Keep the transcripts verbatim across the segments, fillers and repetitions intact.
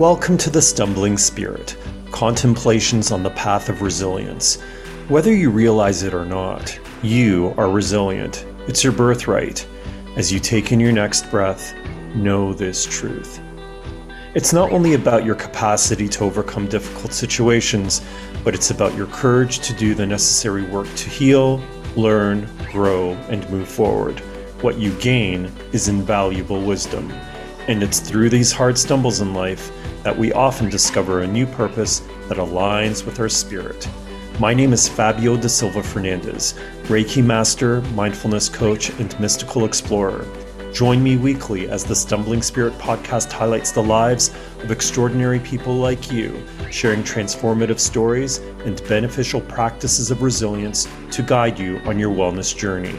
Welcome to The Stumbling Spirit, contemplations on the path of resilience. Whether you realize it or not, you are resilient. It's your birthright. As you take in your next breath, know this truth. It's not only about your capacity to overcome difficult situations, but it's about your courage to do the necessary work to heal, learn, grow, and move forward. What you gain is invaluable wisdom. And it's through these hard stumbles in life that we often discover a new purpose that aligns with our spirit. My name is Fabio da Silva Fernandez, Reiki Master, Mindfulness Coach, and Mystical Explorer. Join me weekly as the Stumbling Spirit podcast highlights the lives of extraordinary people like you, sharing transformative stories and beneficial practices of resilience to guide you on your wellness journey.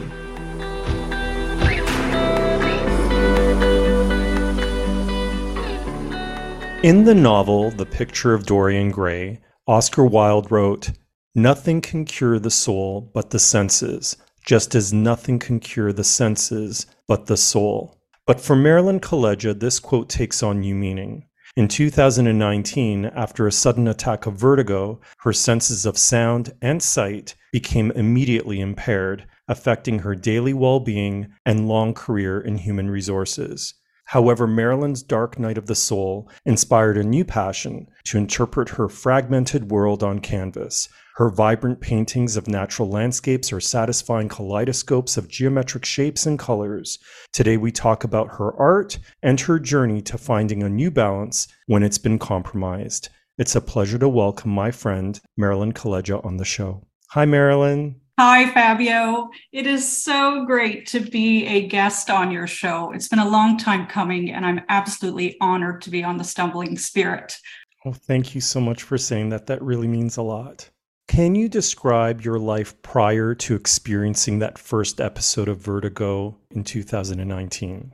In the novel, The Picture of Dorian Gray, Oscar Wilde wrote, "Nothing can cure the soul but the senses, just as nothing can cure the senses but the soul." But for Marilyn Calleja, this quote takes on new meaning. In two thousand nineteen, after a sudden attack of vertigo, her senses of sound and sight became immediately impaired, affecting her daily well-being and long career in human resources. However, Marilyn's dark night of the soul inspired a new passion to interpret her fragmented world on canvas. Her vibrant paintings of natural landscapes are satisfying kaleidoscopes of geometric shapes and colors. Today we talk about her art and her journey to finding a new balance when it's been compromised. It's a pleasure to welcome my friend Marilyn Calleja on the show. Hi, Marilyn. Hi, Fabio. It is so great to be a guest on your show. It's been a long time coming, and I'm absolutely honored to be on The Stumbling Spirit. Well, thank you so much for saying that. That really means a lot. Can you describe your life prior to experiencing that first episode of vertigo in two thousand nineteen?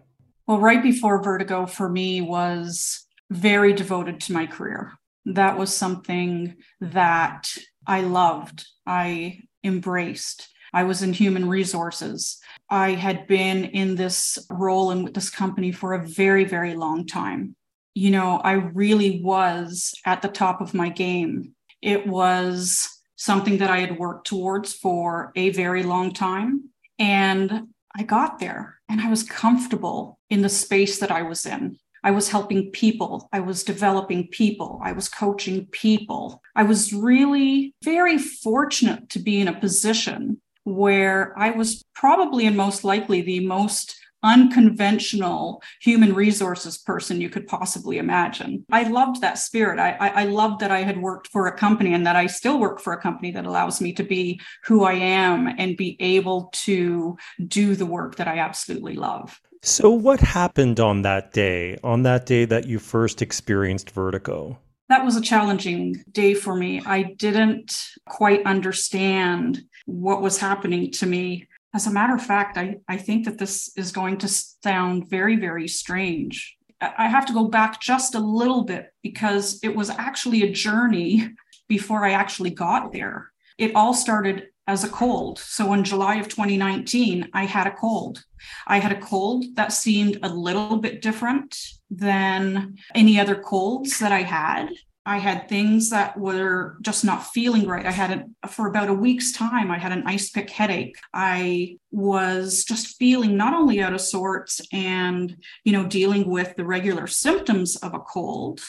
Well, right before vertigo for me was very devoted to my career. That was something that I loved. I embraced. I was in human resources. I had been in this role and with this company for a very, very long time. You know, I really was at the top of my game. It was something that I had worked towards for a very long time. And I got there and I was comfortable in the space that I was in. I was helping people. I was developing people. I was coaching people. I was really very fortunate to be in a position where I was probably and most likely the most unconventional human resources person you could possibly imagine. I loved that spirit. I, I, I loved that I had worked for a company and that I still work for a company that allows me to be who I am and be able to do the work that I absolutely love. So what happened on that day, on that day that you first experienced vertigo? That was a challenging day for me. I didn't quite understand what was happening to me. As a matter of fact, I, I think that this is going to sound very, very strange. I have to go back just a little bit because it was actually a journey before I actually got there. It all started as a cold. So in July of twenty nineteen, I had a cold. I had a cold that seemed a little bit different than any other colds that I had. I had things that were just not feeling right. I had, a, for about a week's time, I had an ice pick headache. I was just feeling not only out of sorts and, you know, dealing with the regular symptoms of a cold,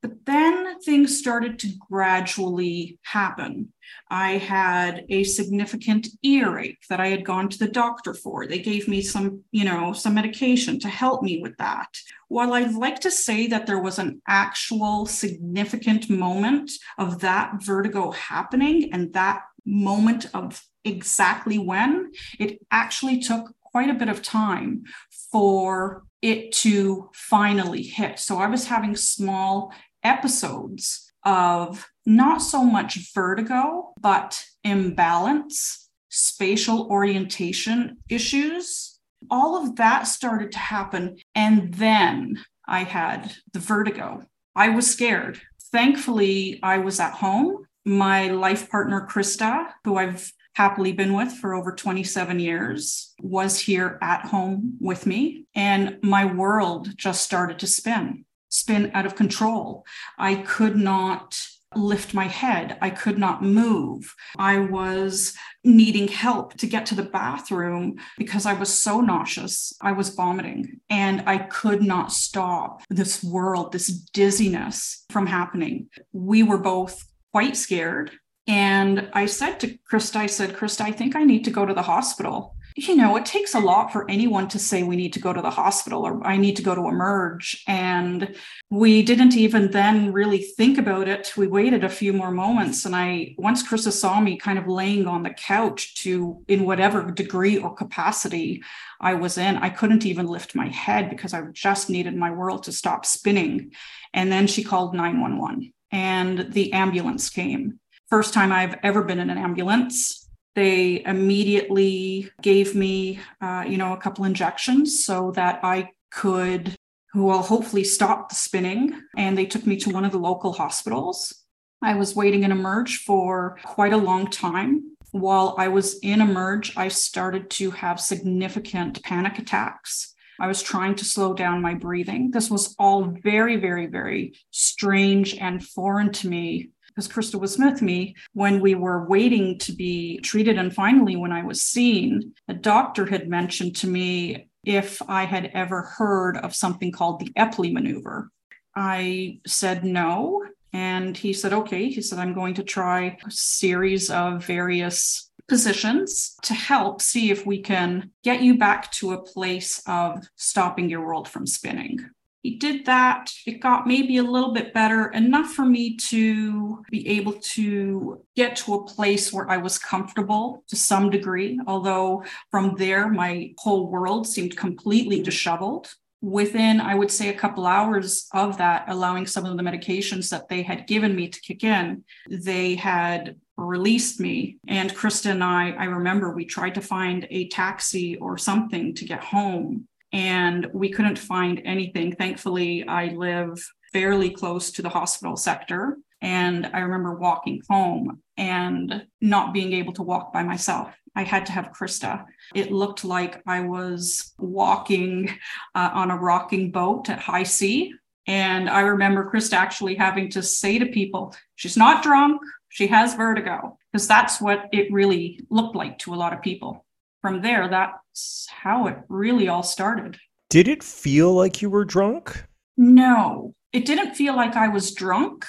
but then things started to gradually happen. I had a significant earache that I had gone to the doctor for. They gave me some, you know, some medication to help me with that. While I'd like to say that there was an actual significant moment of that vertigo happening and that moment of exactly when, it actually took quite a bit of time for it to finally hit. So I was having small episodes of not so much vertigo, but imbalance, spatial orientation issues. All of that started to happen. And then I had the vertigo. I was scared. Thankfully, I was at home. My life partner, Krista, who I've happily been with for over twenty-seven years, was here at home with me. And my world just started to spin. spin out of control. I could not lift my head. I could not move. I was needing help to get to the bathroom because I was so nauseous. I was vomiting and I could not stop this world, this dizziness from happening. We were both quite scared. And I said to Krista, I said, Krista, I think I need to go to the hospital. You know, it takes a lot for anyone to say we need to go to the hospital or I need to go to emerge. And we didn't even then really think about it. We waited a few more moments. And I, once Krista saw me kind of laying on the couch to, in whatever degree or capacity I was in, I couldn't even lift my head because I just needed my world to stop spinning. And then she called nine one one and the ambulance came. First time I've ever been in an ambulance. They immediately gave me, uh, you know, a couple injections so that I could, well, hopefully stop the spinning. And they took me to one of the local hospitals. I was waiting in Emerge for quite a long time. While I was in Emerge, I started to have significant panic attacks. I was trying to slow down my breathing. This was all very, very, very strange and foreign to me, because Krista was with me when we were waiting to be treated. And finally, when I was seen, a doctor had mentioned to me if I had ever heard of something called the Epley maneuver. I said no. And he said, okay, he said, I'm going to try a series of various positions to help see if we can get you back to a place of stopping your world from spinning. He did that. It got maybe a little bit better, enough for me to be able to get to a place where I was comfortable to some degree. Although from there, my whole world seemed completely disheveled. Within, I would say, a couple hours of that, allowing some of the medications that they had given me to kick in, they had released me. And Krista and I, I remember we tried to find a taxi or something to get home. And we couldn't find anything. Thankfully, I live fairly close to the hospital sector. And I remember walking home and not being able to walk by myself. I had to have Krista. It looked like I was walking uh, on a rocking boat at high sea. And I remember Krista actually having to say to people, she's not drunk, she has vertigo, because that's what it really looked like to a lot of people. From there, that's how it really all started. Did it feel like you were drunk? No, it didn't feel like I was drunk.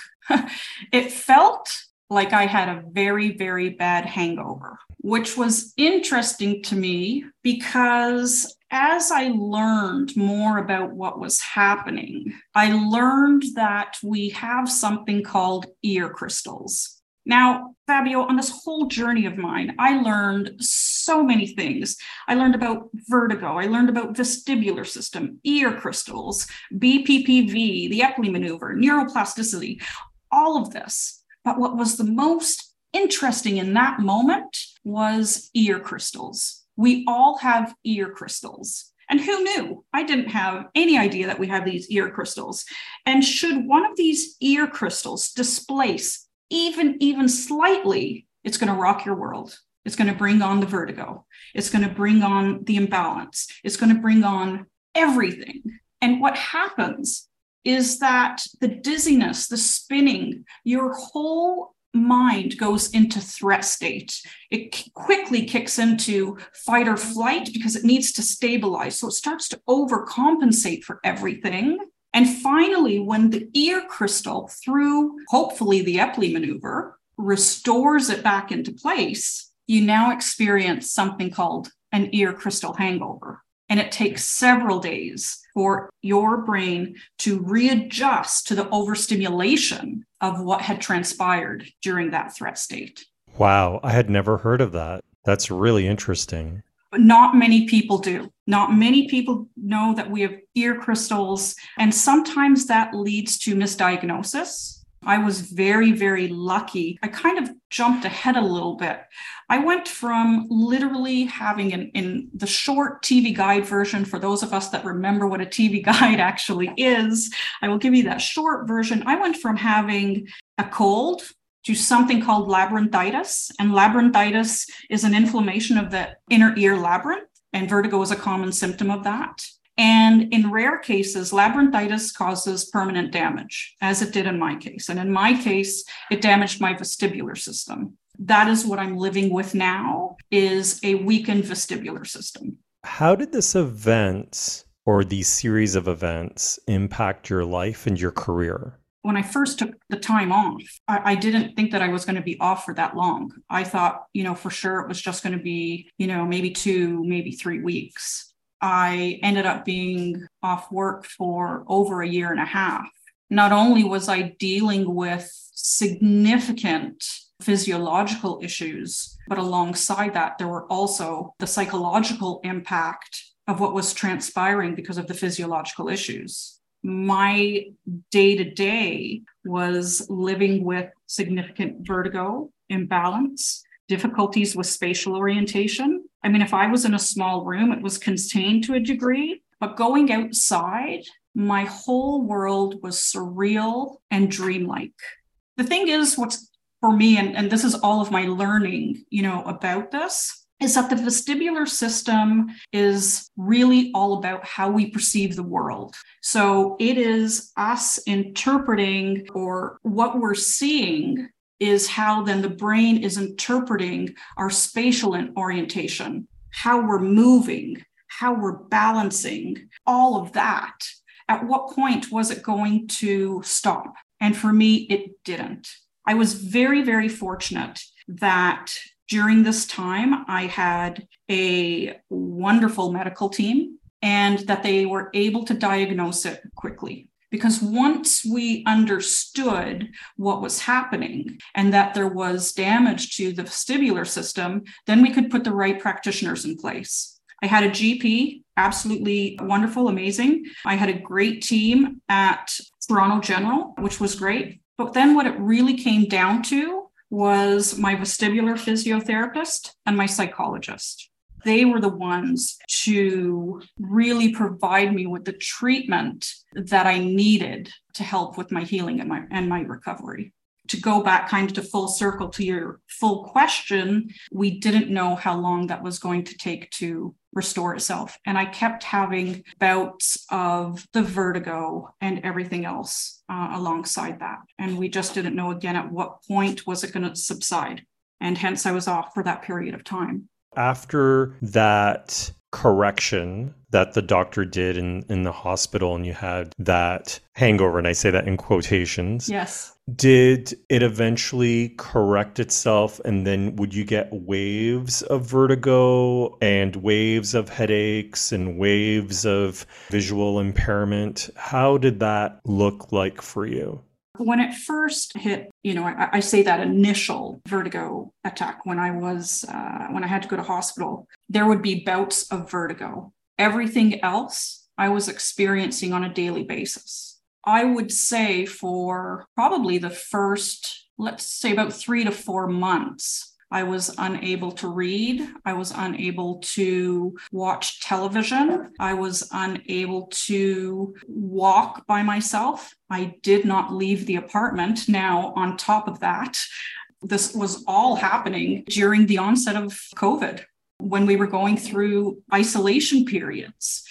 It felt like I had a very, very bad hangover, which was interesting to me because as I learned more about what was happening, I learned that we have something called ear crystals. Now, Fabio, on this whole journey of mine, I learned so many things. I learned about vertigo. I learned about vestibular system, ear crystals, B P P V, the Epley maneuver, neuroplasticity, all of this. But what was the most interesting in that moment was ear crystals. We all have ear crystals. And who knew? I didn't have any idea that we have these ear crystals. And should one of these ear crystals displace Even, even slightly, it's going to rock your world. It's going to bring on the vertigo. It's going to bring on the imbalance. It's going to bring on everything. And what happens is that the dizziness, the spinning, your whole mind goes into threat state. It quickly kicks into fight or flight because it needs to stabilize. So it starts to overcompensate for everything. And finally, when the ear crystal, through hopefully the Epley maneuver, restores it back into place, you now experience something called an ear crystal hangover. And it takes several days for your brain to readjust to the overstimulation of what had transpired during that threat state. Wow, I had never heard of that. That's really interesting. But not many people do. Not many people know that we have ear crystals, and sometimes that leads to misdiagnosis. I was very, very lucky. I kind of jumped ahead a little bit. I went from literally having an, in the short T V guide version, for those of us that remember what a T V guide actually is, I will give you that short version. I went from having a cold to something called labyrinthitis. And labyrinthitis is an inflammation of the inner ear labyrinth. And vertigo is a common symptom of that. And in rare cases, labyrinthitis causes permanent damage, as it did in my case. And in my case, it damaged my vestibular system. That is what I'm living with now, is a weakened vestibular system. How did this event or these series of events impact your life and your career? When I first took the time off, I, I didn't think that I was going to be off for that long. I thought, you know, for sure it was just going to be, you know, maybe two, maybe three weeks. I ended up being off work for over a year and a half. Not only was I dealing with significant physiological issues, but alongside that, there were also the psychological impact of what was transpiring because of the physiological issues. My day-to-day was living with significant vertigo, imbalance, difficulties with spatial orientation. I mean, if I was in a small room, it was contained to a degree, but going outside, my whole world was surreal and dreamlike. The thing is, what's for me, and, and this is all of my learning, you know, about this, is that the vestibular system is really all about how we perceive the world. So it is us interpreting, or what we're seeing is how then the brain is interpreting our spatial orientation, how we're moving, how we're balancing, all of that. At what point was it going to stop? And for me, it didn't. I was very, very fortunate that during this time, I had a wonderful medical team and that they were able to diagnose it quickly. Because once we understood what was happening and that there was damage to the vestibular system, then we could put the right practitioners in place. I had a G P, absolutely wonderful, amazing. I had a great team at Toronto General, which was great. But then what it really came down to was my vestibular physiotherapist and my psychologist. They were the ones to really provide me with the treatment that I needed to help with my healing and my and my recovery. To go back kind of to full circle to your full question, we didn't know how long that was going to take to restore itself. And I kept having bouts of the vertigo and everything else uh, alongside that. And we just didn't know, again, at what point was it going to subside. And hence I was off for that period of time. After that correction that the doctor did in, in the hospital and you had that hangover, and I say that in quotations. Yes. Did it eventually correct itself? And then would you get waves of vertigo and waves of headaches and waves of visual impairment? How did that look like for you? When it first hit, you know, I, I say that initial vertigo attack when I was, uh, when I had to go to hospital, there would be bouts of vertigo. Everything else I was experiencing on a daily basis. I would say for probably the first, let's say about three to four months, I was unable to read. I was unable to watch television. I was unable to walk by myself. I did not leave the apartment. Now, on top of that, this was all happening during the onset of COVID, when we were going through isolation periods.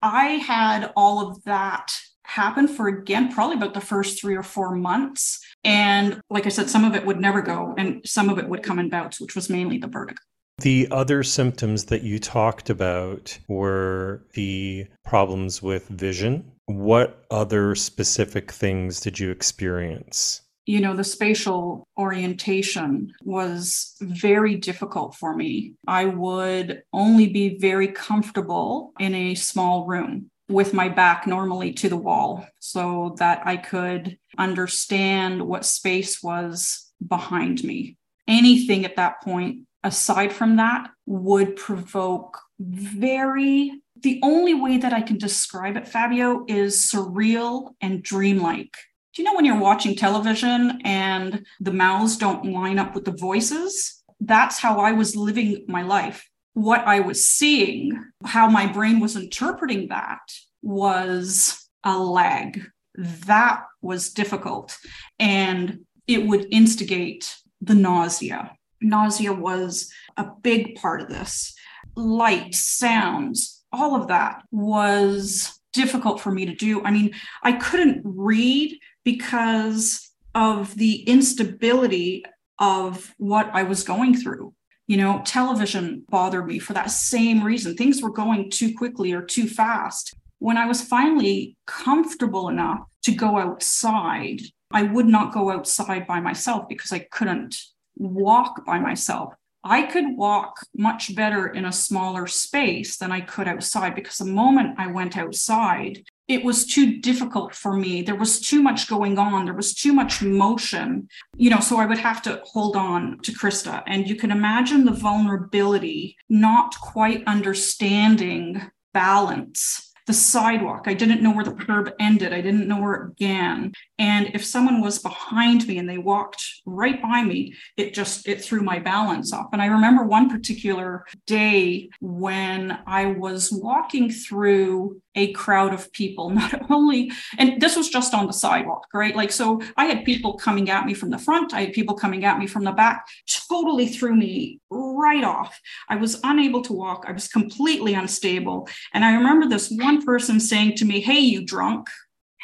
I had all of that happen for, again, probably about the first three or four months. And like I said, some of it would never go and some of it would come in bouts, which was mainly the vertigo. The other symptoms that you talked about were the problems with vision. What other specific things did you experience? You know, the spatial orientation was very difficult for me. I would only be very comfortable in a small room with my back normally to the wall so that I could understand what space was behind me. Anything at that point, aside from that, would provoke very, the only way that I can describe it, Fabio, is surreal and dreamlike. Do you know when you're watching television and the mouths don't line up with the voices? That's how I was living my life. What I was seeing, how my brain was interpreting that, was a lag. That was difficult. And it would instigate the nausea. Nausea was a big part of this. Light, sounds, all of that was difficult for me to do. I mean, I couldn't read because of the instability of what I was going through. You know, television bothered me for that same reason. Things were going too quickly or too fast. When I was finally comfortable enough to go outside, I would not go outside by myself because I couldn't walk by myself. I could walk much better in a smaller space than I could outside, because the moment I went outside, it was too difficult for me. There was too much going on. There was too much motion, you know, so I would have to hold on to Krista. And you can imagine the vulnerability, not quite understanding balance. The sidewalk, I didn't know where the curb ended. I didn't know where it began. And if someone was behind me and they walked right by me, it just, it threw my balance off. And I remember one particular day when I was walking through a crowd of people, not only, and this was just on the sidewalk, right? Like, so I had people coming at me from the front. I had people coming at me from the back, totally threw me right off. I was unable to walk. I was completely unstable. And I remember this one person saying to me, "Hey, you drunk?"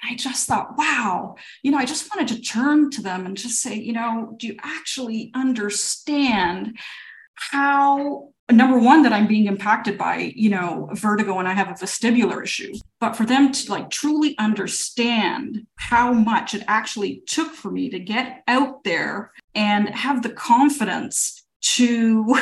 And I just thought, wow, you know, I just wanted to turn to them and just say, you know, do you actually understand how, number one, that I'm being impacted by, you know, vertigo and I have a vestibular issue, but for them to like truly understand how much it actually took for me to get out there and have the confidence to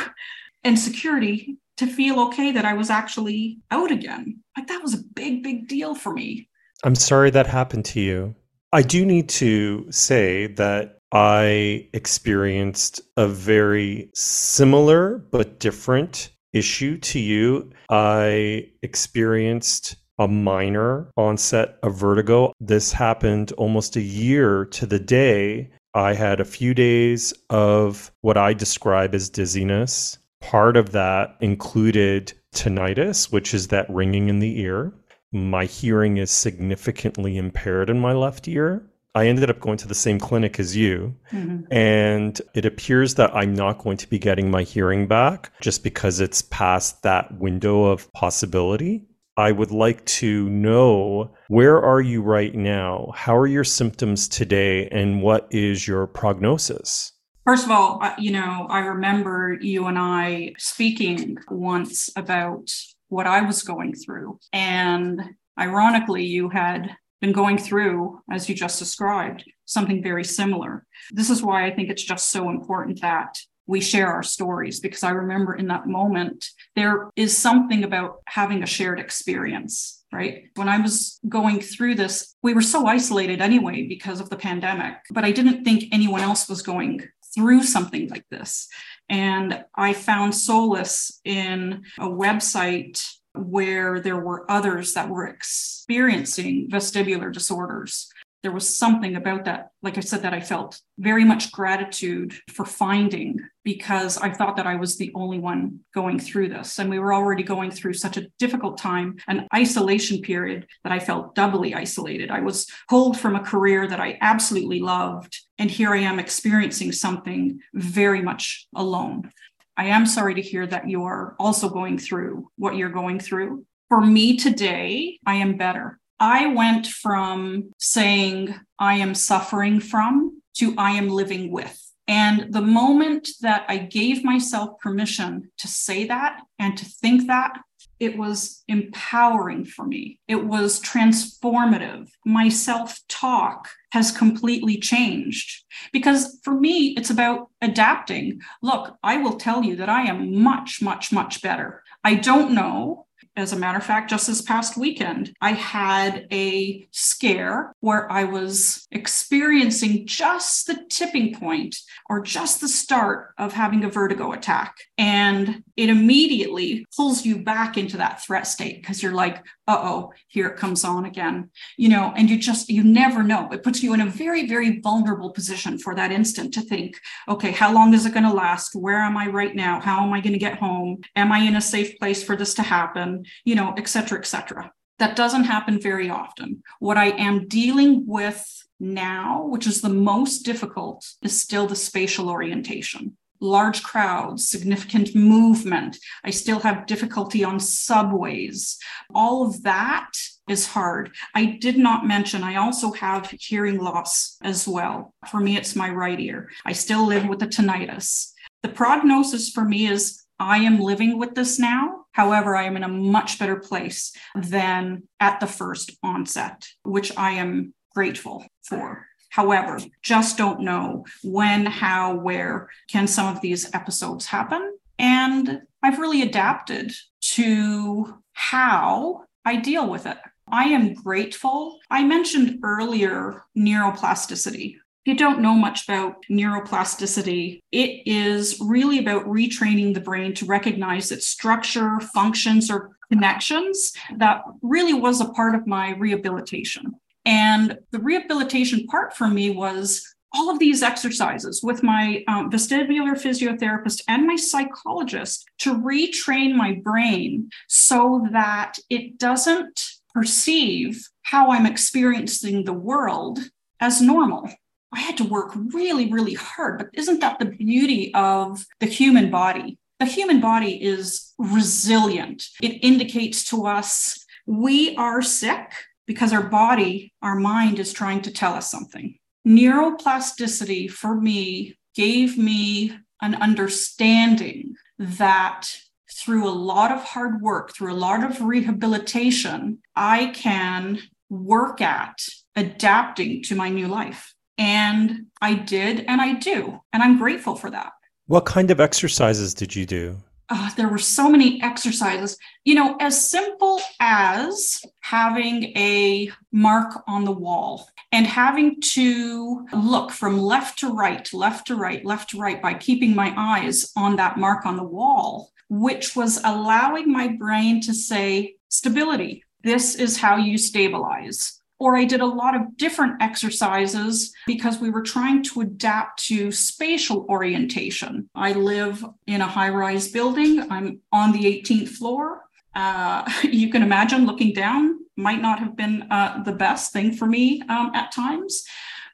and security to feel okay that I was actually out again. Like that was a big, big deal for me. I'm sorry that happened to you. I do need to say that I experienced a very similar but different issue to you. I experienced a minor onset of vertigo. This happened almost a year to the day. I had a few days of what I describe as dizziness. Part of that included tinnitus, which is that ringing in the ear. My hearing is significantly impaired in my left ear. I ended up going to the same clinic as you, mm-hmm. and it appears that I'm not going to be getting my hearing back just because it's past that window of possibility. I would like to know, where are you right now? How are your symptoms today? And what is your prognosis? First of all, you know, I remember you and I speaking once about what I was going through. And ironically, you had been going through, as you just described, something very similar. This is why I think it's just so important that we share our stories, because I remember in that moment, there is something about having a shared experience, right? When I was going through this, we were so isolated anyway because of the pandemic, but I didn't think anyone else was going through something like this. And I found solace in a website where there were others that were experiencing vestibular disorders. There was something about that, like I said, that I felt very much gratitude for finding, because I thought that I was the only one going through this. And we were already going through such a difficult time, an isolation period, that I felt doubly isolated. I was pulled from a career that I absolutely loved, and here I am experiencing something very much alone. I am sorry to hear that you're also going through what you're going through. For me today, I am better. I went from saying I am suffering from to I am living with. And the moment that I gave myself permission to say that and to think that, it was empowering for me. It was transformative. My self-talk has completely changed, because for me, it's about adapting. Look, I will tell you that I am much, much, much better. I don't know. As a matter of fact, just this past weekend, I had a scare where I was experiencing just the tipping point or just the start of having a vertigo attack. And it immediately pulls you back into that threat state, because you're like, uh-oh, here it comes on again, you know, and you just, you never know. It puts you in a very, very vulnerable position for that instant to think, okay, how long is it going to last? Where am I right now? How am I going to get home? Am I in a safe place for this to happen? You know, et cetera, et cetera. That doesn't happen very often. What I am dealing with now, which is the most difficult, is still the spatial orientation. large crowds, significant movement. I still have difficulty on subways. All of that is hard. I did not mention, I also have hearing loss as well. For me, it's my right ear. I still live with the tinnitus. The prognosis for me is I am living with this now. However, I am in a much better place than at the first onset, which I am grateful for. However, just don't know when, how, where can some of these episodes happen. And I've really adapted to how I deal with it. I am grateful. I mentioned earlier neuroplasticity. If you don't know much about neuroplasticity, it is really about retraining the brain to recognize its structure, functions, or connections. That really was a part of my rehabilitation. And the rehabilitation part for me was all of these exercises with my um, vestibular physiotherapist and my psychologist to retrain my brain so that it doesn't perceive how I'm experiencing the world as normal. I had to work really, really hard, but isn't that the beauty of the human body? The human body is resilient. It indicates to us we are sick because our body, our mind is trying to tell us something. Neuroplasticity for me gave me an understanding that through a lot of hard work, through a lot of rehabilitation, I can work at adapting to my new life. And I did, and I do, and I'm grateful for that. What kind of exercises did you do? Oh, there were so many exercises, you know, as simple as having a mark on the wall and having to look from left to right, left to right, left to right by keeping my eyes on that mark on the wall, which was allowing my brain to say, stability, this is how you stabilize. Or I did a lot of different exercises because we were trying to adapt to spatial orientation. I live in a high-rise building. I'm on the eighteenth floor. Uh, you can imagine looking down might not have been uh, the best thing for me um, at times,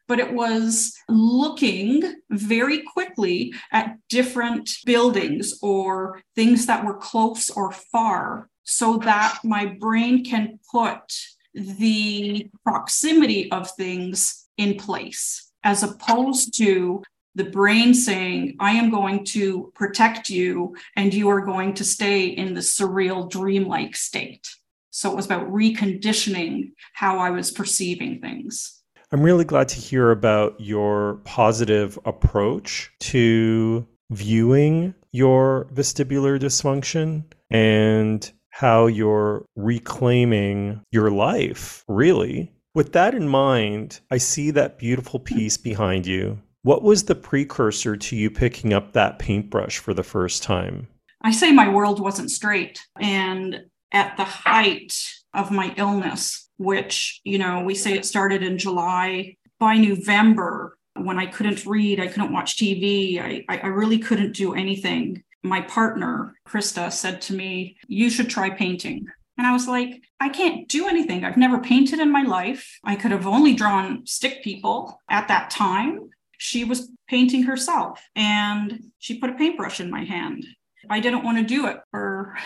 but it was looking very quickly at different buildings or things that were close or far so that my brain can put the proximity of things in place, as opposed to the brain saying, I am going to protect you and you are going to stay in the surreal dreamlike state. So it was about reconditioning how I was perceiving things. I'm really glad to hear about your positive approach to viewing your vestibular dysfunction and how you're reclaiming your life, really. With that in mind, I see that beautiful piece behind you. What was the precursor to you picking up that paintbrush for the first time? I say my world wasn't straight. And at the height of my illness, which, you know, we say it started in July, by November, when I couldn't read, I couldn't watch T V, I, I really couldn't do anything. My partner, Krista, said to me, you should try painting. And I was like, I can't do anything. I've never painted in my life. I could have only drawn stick people at that time. She was painting herself and she put a paintbrush in my hand. I didn't want to do it for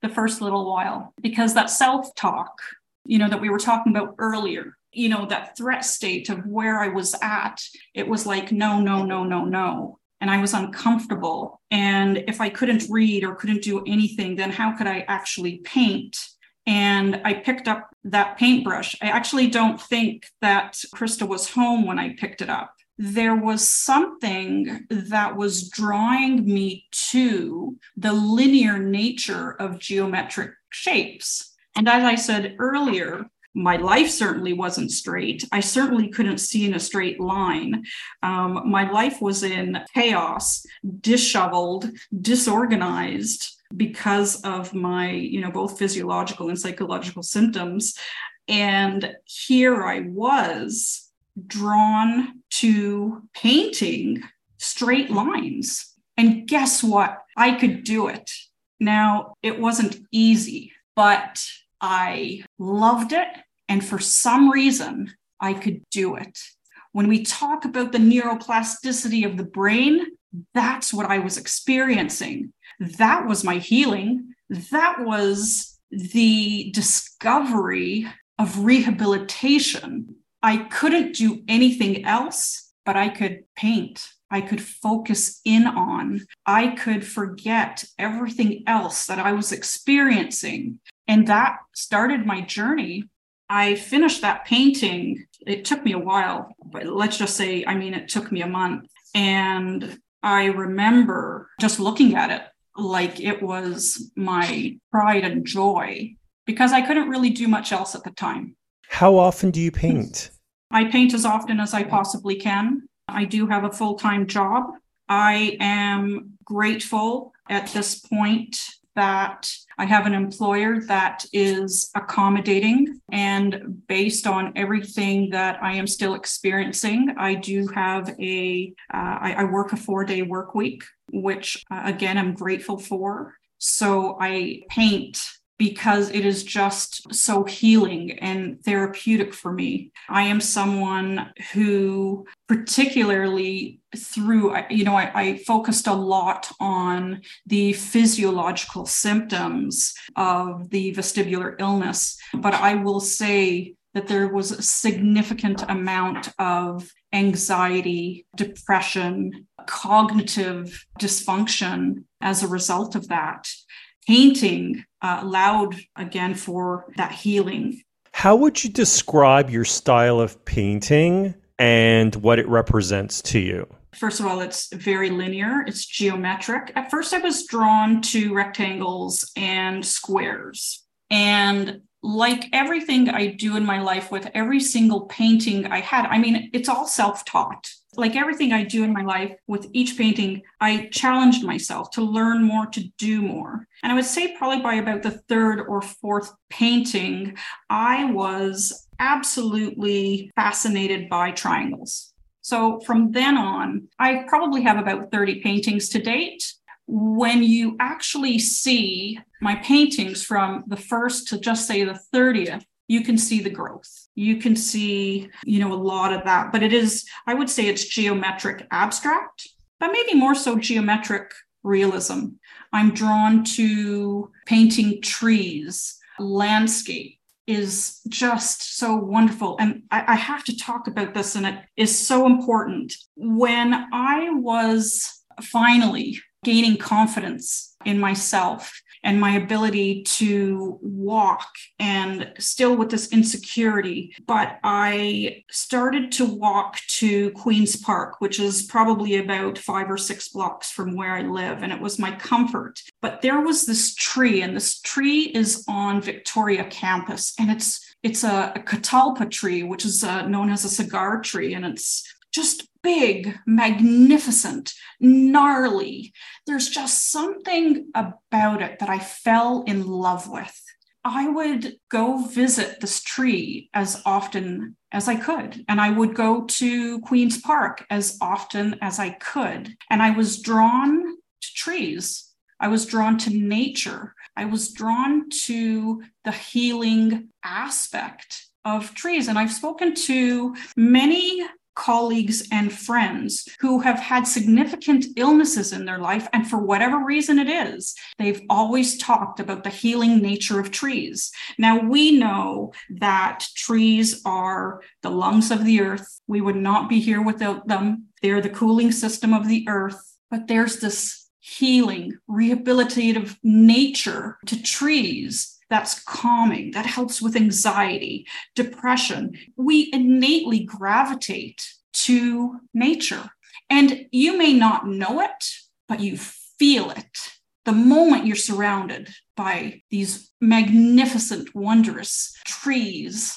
the first little while because that self-talk, you know, that we were talking about earlier, you know, that threat state of where I was at, it was like, no, no, no, no, no. And I was uncomfortable. And if I couldn't read or couldn't do anything, then how could I actually paint? And I picked up that paintbrush. I actually don't think that Krista was home when I picked it up. There was something that was drawing me to the linear nature of geometric shapes. And as I said earlier, my life certainly wasn't straight. I certainly couldn't see in a straight line. Um, my life was in chaos, disheveled, disorganized because of my, you know, both physiological and psychological symptoms. And here I was drawn to painting straight lines. And guess what? I could do it. Now, it wasn't easy, but I loved it, and for some reason, I could do it. When we talk about the neuroplasticity of the brain, That's what I was experiencing. That was my healing. That was the discovery of rehabilitation. I couldn't do anything else, but I could paint. I could focus in on. I could forget everything else that I was experiencing. And that started my journey. I finished that painting. It took me a while, but let's just say, I mean, it took me a month. And I remember just looking at it like it was my pride and joy, because I couldn't really do much else at the time. How often do you paint? I paint as often as I possibly can. I do have a full-time job. I am grateful at this point that I have an employer that is accommodating, and based on everything that I am still experiencing, I do have a, uh, I, I work a four-day work week, which uh, again, I'm grateful for. So I paint because it is just so healing and therapeutic for me. I am someone who particularly through, you know, I, I focused a lot on the physiological symptoms of the vestibular illness, but I will say that there was a significant amount of anxiety, depression, cognitive dysfunction as a result of that. Painting uh, allowed, again, for that healing. How would you describe your style of painting and what it represents to you? First of all, it's very linear. It's geometric. At first, I was drawn to rectangles and squares. And like everything I do in my life, with every single painting I had, I mean, it's all self-taught. Like everything I do in my life, with each painting, I challenged myself to learn more, to do more. And I would say probably by about the third or fourth painting, I was absolutely fascinated by triangles. So from then on, I probably have about thirty paintings to date. When you actually see my paintings from the first to just say the thirtieth, you can see the growth. You can see, you know, a lot of that, but it is, I would say it's geometric abstract, but maybe more so geometric realism. I'm drawn to painting trees. Landscape is just so wonderful. And I, I have to talk about this, and it is so important. When I was finally gaining confidence in myself and my ability to walk, and still with this insecurity, but I started to walk to Queen's Park, which is probably about five or six blocks from where I live. And it was my comfort. But there was this tree, and this tree is on Victoria campus. And it's it's a, a catalpa tree, which is uh, known as a cigar tree. And it's just big, magnificent, gnarly. There's just something about it that I fell in love with. I would go visit this tree as often as I could, and I would go to Queen's Park as often as I could. And I was drawn to trees. I was drawn to nature. I was drawn to the healing aspect of trees. And I've spoken to many colleagues and friends who have had significant illnesses in their life. And for whatever reason it is, they've always talked about the healing nature of trees. Now, we know that trees are the lungs of the earth. We would not be here without them. They're the cooling system of the earth. But there's this healing, rehabilitative nature to trees that's calming, that helps with anxiety, depression. We innately gravitate to nature. And you may not know it, but you feel it the moment you're surrounded by these magnificent, wondrous trees.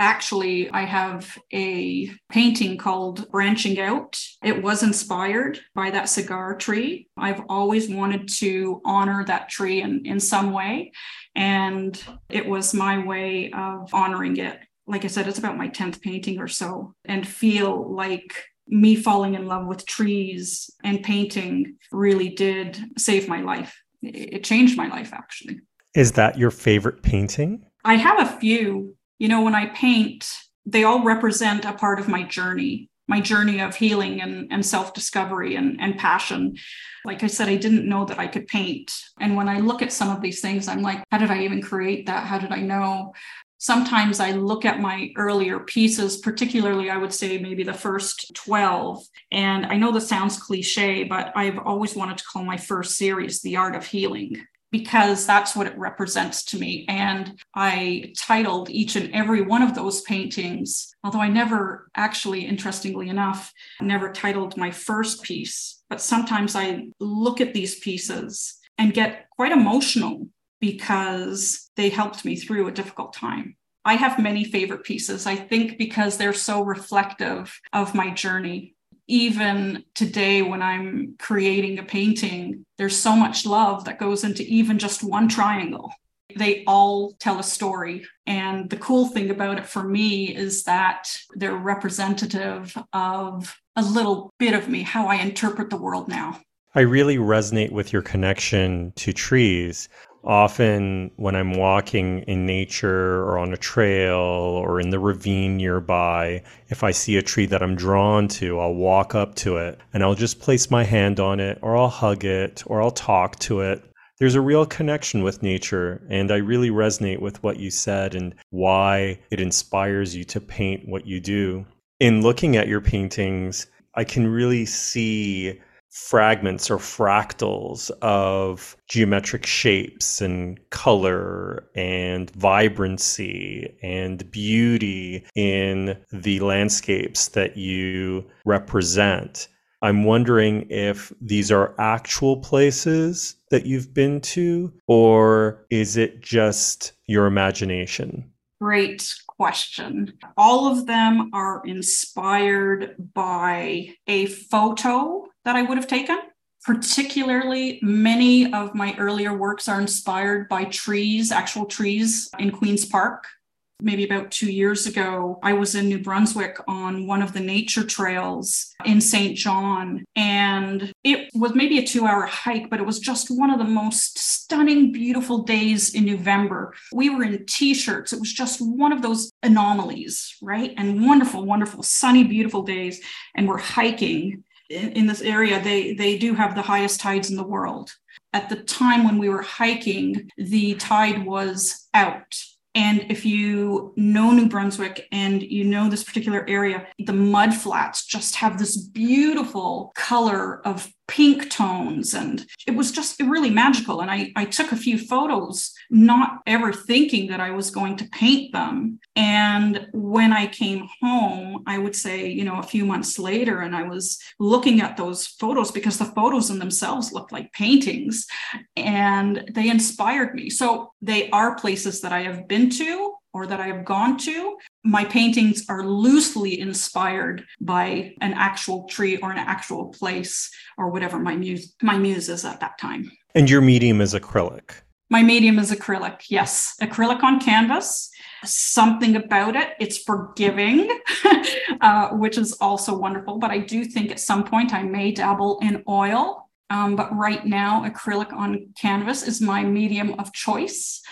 Actually, I have a painting called Branching Out. It was inspired by that cigar tree. I've always wanted to honor that tree in, in some way, and it was my way of honoring it. Like I said, it's about my tenth painting or so, and feel like me falling in love with trees and painting really did save my life. It changed my life, actually. Is that your favorite painting? I have a few. You know, when I paint, they all represent a part of my journey. my journey of healing and, and self-discovery and, and passion. Like I said, I didn't know that I could paint. And when I look at some of these things, I'm like, how did I even create that? How did I know? Sometimes I look at my earlier pieces, particularly I would say maybe the first twelve. And I know this sounds cliche, but I've always wanted to call my first series The Art of Healing, because that's what it represents to me. And I titled each and every one of those paintings, although I never actually, interestingly enough, never titled my first piece. But sometimes I look at these pieces and get quite emotional because they helped me through a difficult time. I have many favorite pieces, I think, because they're so reflective of my journey. Even today, when I'm creating a painting, there's so much love that goes into even just one triangle. They all tell a story. And the cool thing about it for me is that they're representative of a little bit of me, how I interpret the world now. I really resonate with your connection to trees. Often when I'm walking in nature or on a trail or in the ravine nearby, if I see a tree that I'm drawn to, I'll walk up to it and I'll just place my hand on it, or I'll hug it, or I'll talk to it. There's a real connection with nature, and I really resonate with what you said and why it inspires you to paint what you do. In looking at your paintings, I can really see fragments or fractals of geometric shapes and color and vibrancy and beauty in the landscapes that you represent. I'm wondering if these are actual places that you've been to, or is it just your imagination? Great question. All of them are inspired by a photo that I would have taken. Particularly, many of my earlier works are inspired by trees, actual trees in Queen's Park. Maybe about two years ago, I was in New Brunswick on one of the nature trails in Saint John, and it was maybe a two-hour hike, but it was just one of the most stunning, beautiful days in November. We were in t-shirts. It was just one of those anomalies, right? And wonderful, wonderful, sunny, beautiful days, and we're hiking. In this area, they, they do have the highest tides in the world. At the time when we were hiking, the tide was out. And if you know New Brunswick and you know this particular area, the mud flats just have this beautiful color of pink tones. And it was just really magical. And I, I took a few photos, not ever thinking that I was going to paint them. And when I came home, I would say, you know, a few months later, and I was looking at those photos because the photos in themselves looked like paintings, and they inspired me. So they are places that I have been to or that I have gone to. My paintings are loosely inspired by an actual tree or an actual place or whatever my muse, my muse is at that time. And your medium is acrylic? My medium is acrylic, yes. Acrylic on canvas. Something about it, it's forgiving, uh, which is also wonderful. But I do think at some point I may dabble in oil. Um, but right now, acrylic on canvas is my medium of choice.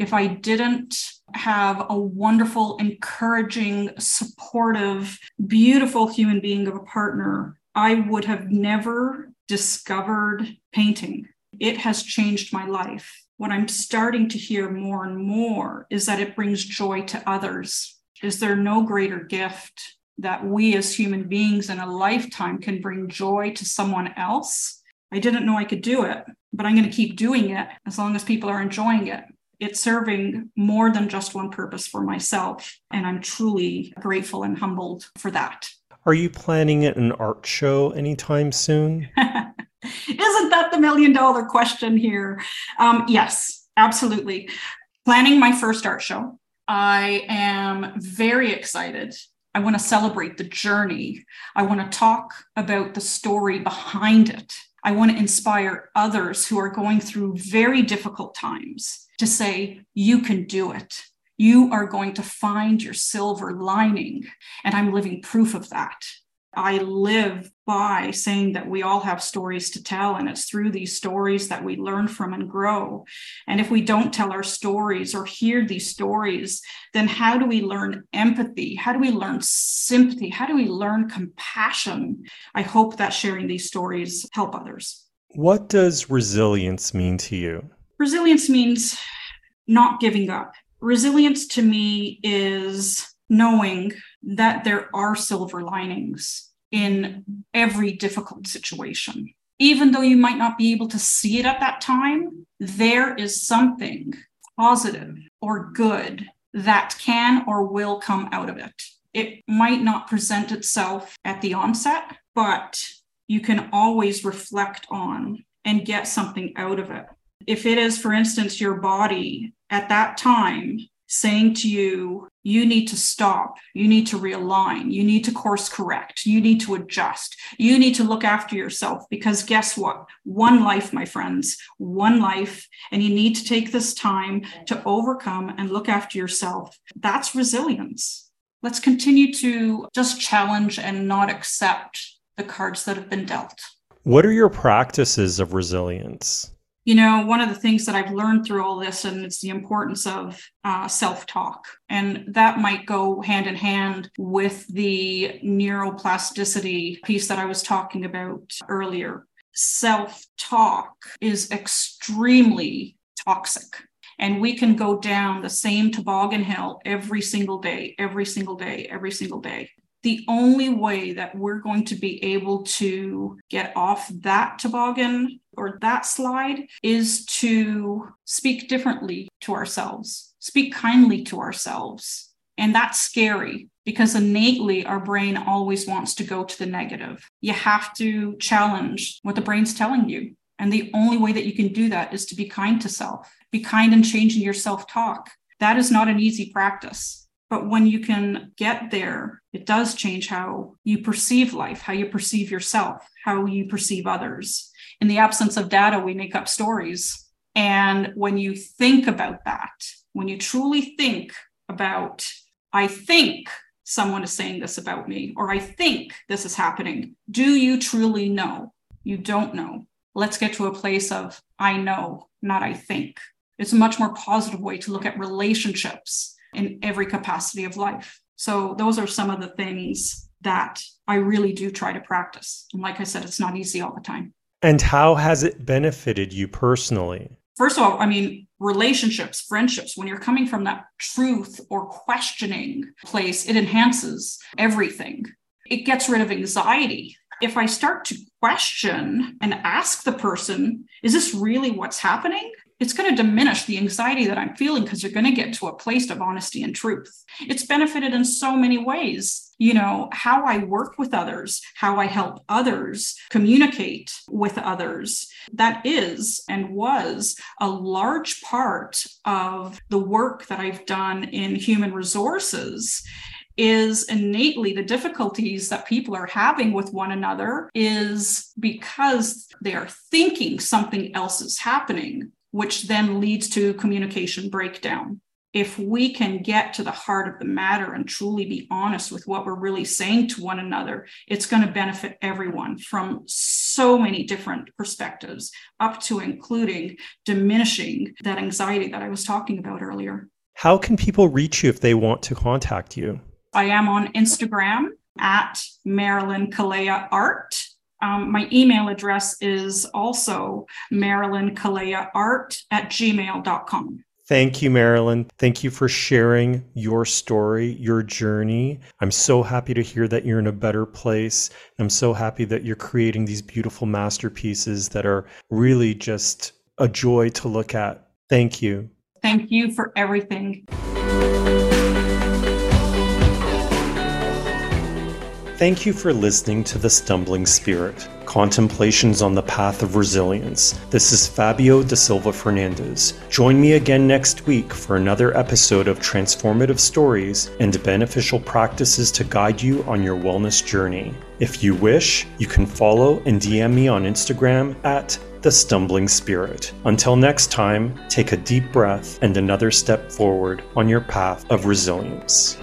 If I didn't have a wonderful, encouraging, supportive, beautiful human being of a partner, I would have never discovered painting. It has changed my life. What I'm starting to hear more and more is that it brings joy to others. Is there no greater gift that we as human beings in a lifetime can bring joy to someone else? I didn't know I could do it, but I'm going to keep doing it as long as people are enjoying it. It's serving more than just one purpose for myself, and I'm truly grateful and humbled for that. Are you planning an art show anytime soon? Isn't that the million dollar question here? Um, yes, absolutely. Planning my first art show. I am very excited. I want to celebrate the journey. I want to talk about the story behind it. I want to inspire others who are going through very difficult times to say, you can do it. You are going to find your silver lining. And I'm living proof of that. I live by saying that we all have stories to tell, and it's through these stories that we learn from and grow. And if we don't tell our stories or hear these stories, then how do we learn empathy? How do we learn sympathy? How do we learn compassion? I hope that sharing these stories help others. What does resilience mean to you? Resilience means not giving up. Resilience to me is knowing that there are silver linings in every difficult situation. Even though you might not be able to see it at that time, there is something positive or good that can or will come out of it. It might not present itself at the onset, but you can always reflect on and get something out of it. If it is, for instance, your body at that time saying to you, you need to stop, you need to realign, you need to course correct, you need to adjust, you need to look after yourself, because guess what? One life, my friends, one life, and you need to take this time to overcome and look after yourself. That's resilience. Let's continue to just challenge and not accept the cards that have been dealt. What are your practices of resilience? You know, one of the things that I've learned through all this, and it's the importance of uh, self-talk. And that might go hand in hand with the neuroplasticity piece that I was talking about earlier. Self-talk is extremely toxic. And we can go down the same toboggan hill every single day, every single day, every single day. The only way that we're going to be able to get off that toboggan or that slide is to speak differently to ourselves, speak kindly to ourselves. And that's scary because innately our brain always wants to go to the negative. You have to challenge what the brain's telling you. And the only way that you can do that is to be kind to self, be kind in changing your self-talk. That is not an easy practice. But when you can get there, it does change how you perceive life, how you perceive yourself, how you perceive others. In the absence of data, we make up stories. And when you think about that, when you truly think about, I think someone is saying this about me, or I think this is happening, do you truly know? You don't know. Let's get to a place of, I know, not I think. It's a much more positive way to look at relationships in every capacity of life. So those are some of the things that I really do try to practice. And like I said, it's not easy all the time. And how has it benefited you personally? First of all, I mean, relationships, friendships, when you're coming from that truth or questioning place, it enhances everything. It gets rid of anxiety. If I start to question and ask the person, is this really what's happening? It's going to diminish the anxiety that I'm feeling because you're going to get to a place of honesty and truth. It's benefited in so many ways. You know, how I work with others, how I help others, communicate with others. That is and was a large part of the work that I've done in human resources. Is innately the difficulties that people are having with one another is because they are thinking something else is happening, which then leads to communication breakdown. If we can get to the heart of the matter and truly be honest with what we're really saying to one another, it's going to benefit everyone from so many different perspectives, up to including diminishing that anxiety that I was talking about earlier. How can people reach you if they want to contact you? I am on Instagram at Marilyn Calleja Art. Um, my email address is also marilyn calleja art at gmail dot com. Thank you, Marilyn. Thank you for sharing your story, your journey. I'm so happy to hear that you're in a better place. I'm so happy that you're creating these beautiful masterpieces that are really just a joy to look at. Thank you. Thank you for everything. Thank you for listening to The Stumbling Spirit, Contemplations on the Path of Resilience. This is Fabio da Silva Fernandez. Join me again next week for another episode of transformative stories and beneficial practices to guide you on your wellness journey. If you wish, you can follow and D M me on Instagram at The Stumbling Spirit. Until next time, take a deep breath and another step forward on your path of resilience.